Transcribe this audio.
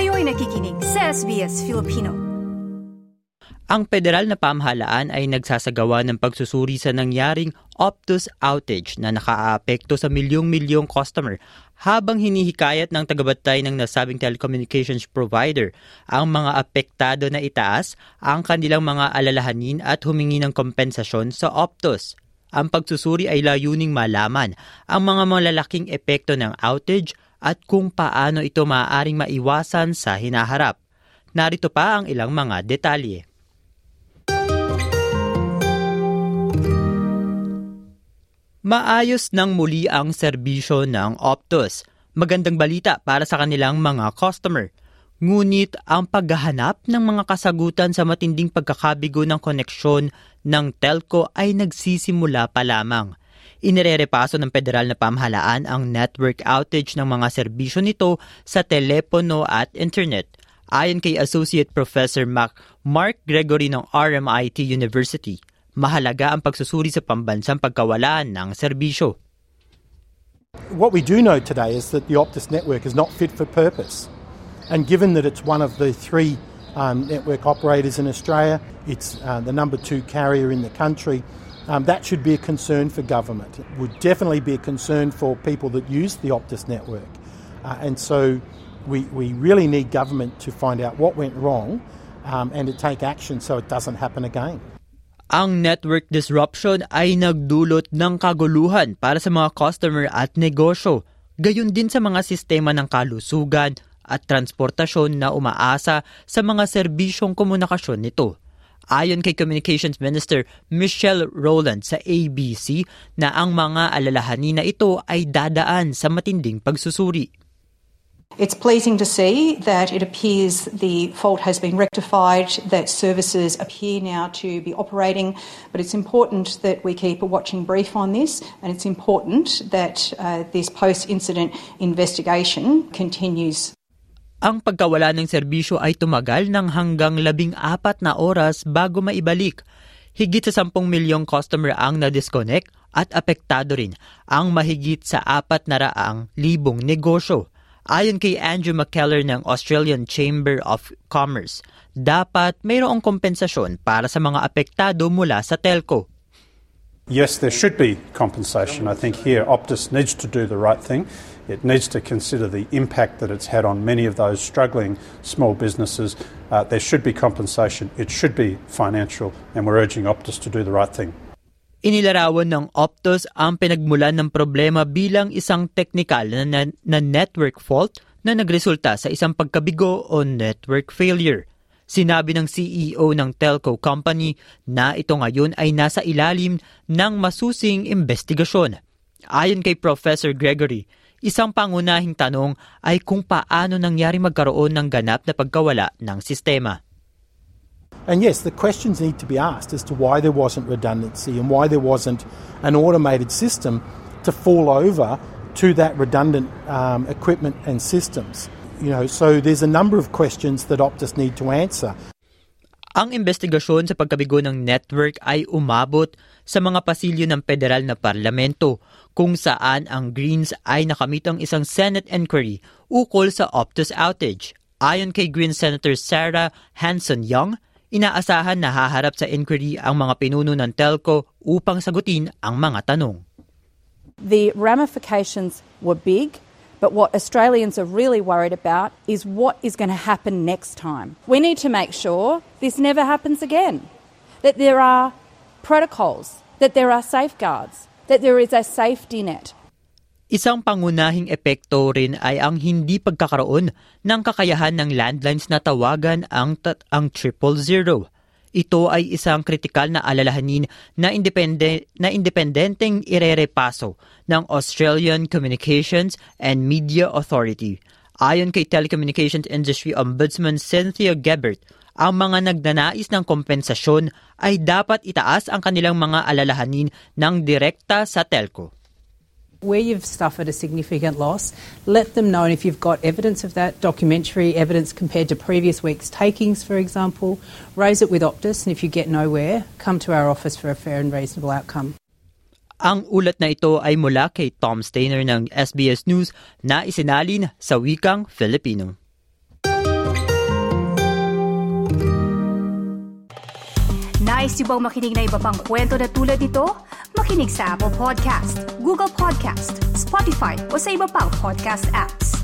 Kayo'y nakikinig sa SBS Filipino. Ang federal na pamahalaan ay nagsasagawa ng pagsusuri sa nangyaring Optus outage na nakaapekto sa milyong-milyong customer habang hinihikayat ng tagabantay ng nasabing telecommunications provider ang mga apektado na itaas ang kanilang mga alalahanin at humingi ng kompensasyon sa Optus. Ang pagsusuri ay layuning malaman ang mga malalaking epekto ng outage at kung paano ito maaaring maiwasan sa hinaharap. Narito pa ang ilang mga detalye. Maayos nang muli ang serbisyo ng Optus. Magandang balita para sa kanilang mga customer. Ngunit ang paghahanap ng mga kasagutan sa matinding pagkakabigo ng koneksyon ng telco ay nagsisimula pa lamang. Inirerepaso ng federal na pamahalaan ang network outage ng mga serbisyo nito sa telepono at internet. Ayon kay Associate Professor Mark Gregory ng RMIT University, mahalaga ang pagsusuri sa pambansang pagkawalaan ng serbisyo. What we do know today is that the Optus network is not fit for purpose. And given that it's one of the three network operators in Australia, it's the number two carrier in the country, that should be a concern for government. It would definitely be a concern for people that use the Optus network. And so we really need government to find out what went wrong and to take action so it doesn't happen again. Ang network disruption ay nagdulot ng kaguluhan para sa mga customer at negosyo, gayon din sa mga sistema ng kalusugan at transportasyon na umaasa sa mga serbisyong komunikasyon nito. Ayon kay Communications Minister Michelle Rowland sa ABC na ang mga alalahanin na ito ay dadaan sa matinding pagsusuri. It's pleasing to see that it appears the fault has been rectified, that services appear now to be operating, but it's important that we keep a watching brief on this, and it's important that this post-incident investigation continues. Ang pagkawala ng serbisyo ay tumagal ng hanggang 14 na oras bago maibalik. Higit sa 10 milyong customer ang na-disconnect at apektado rin ang mahigit sa 400,000 negosyo. Ayon kay Andrew McKellar ng Australian Chamber of Commerce, dapat mayroong kompensasyon para sa mga apektado mula sa telco. Yes, there should be compensation. I think here Optus needs to do the right thing. It needs to consider the impact that it's had on many of those struggling small businesses. There should be compensation. It should be financial, and we're urging Optus to do the right thing. Inilarawan ng Optus ang pinagmulan ng problema bilang isang technical na network fault na nagresulta sa isang pagkabigo o network failure. Sinabi ng CEO ng telco company na ito ngayon ay nasa ilalim ng masusing investigasyon. Ayon kay Professor Gregory, isang pangunahing tanong ay kung paano nangyari magkaroon ng ganap na pagkawala ng sistema. And yes, the questions need to be asked as to why there wasn't redundancy and why there wasn't an automated system to fall over to that redundant equipment and systems. You know, so there's a number of questions that Optus need to answer. Ang investigasyon sa pagkabigo ng network ay umabot sa mga pasilyo ng federal na parlamento kung saan ang Greens ay nakamit ang isang Senate inquiry ukol sa Optus outage. Ayon kay Green Senator Sarah Hanson-Young, inaasahan na haharap sa inquiry ang mga pinuno ng telco upang sagutin ang mga tanong. The ramifications were big, but what Australians are really worried about is what is going to happen next time. We need to make sure this never happens again, that there are protocols, that there are safeguards, that there is a safety net. Isang pangunahing epekto rin ay ang hindi pagkakaroon ng kakayahan ng landlines na tawagan ang 000. Ito ay isang kritikal na alalahanin na independenteng irerepaso ng Australian Communications and Media Authority. Ayon kay Telecommunications Industry Ombudsman Cynthia Gebbert, ang mga nagnanais ng kompensasyon ay dapat itaas ang kanilang mga alalahanin ng direkta sa telco. Where you've suffered a significant loss, let them know, and if you've got evidence of that, documentary evidence compared to previous week's takings, for example, raise it with Optus, and if you get nowhere, come to our office for a fair and reasonable outcome. Ang ulat na ito ay mula kay Tom Stainer ng SBS News na isinalin sa wikang Filipino. Nice yung bang makinig na iba pang kwento na tulad ito? Makinig sa Apple Podcast, Google Podcast, Spotify o sa iba pang podcast apps.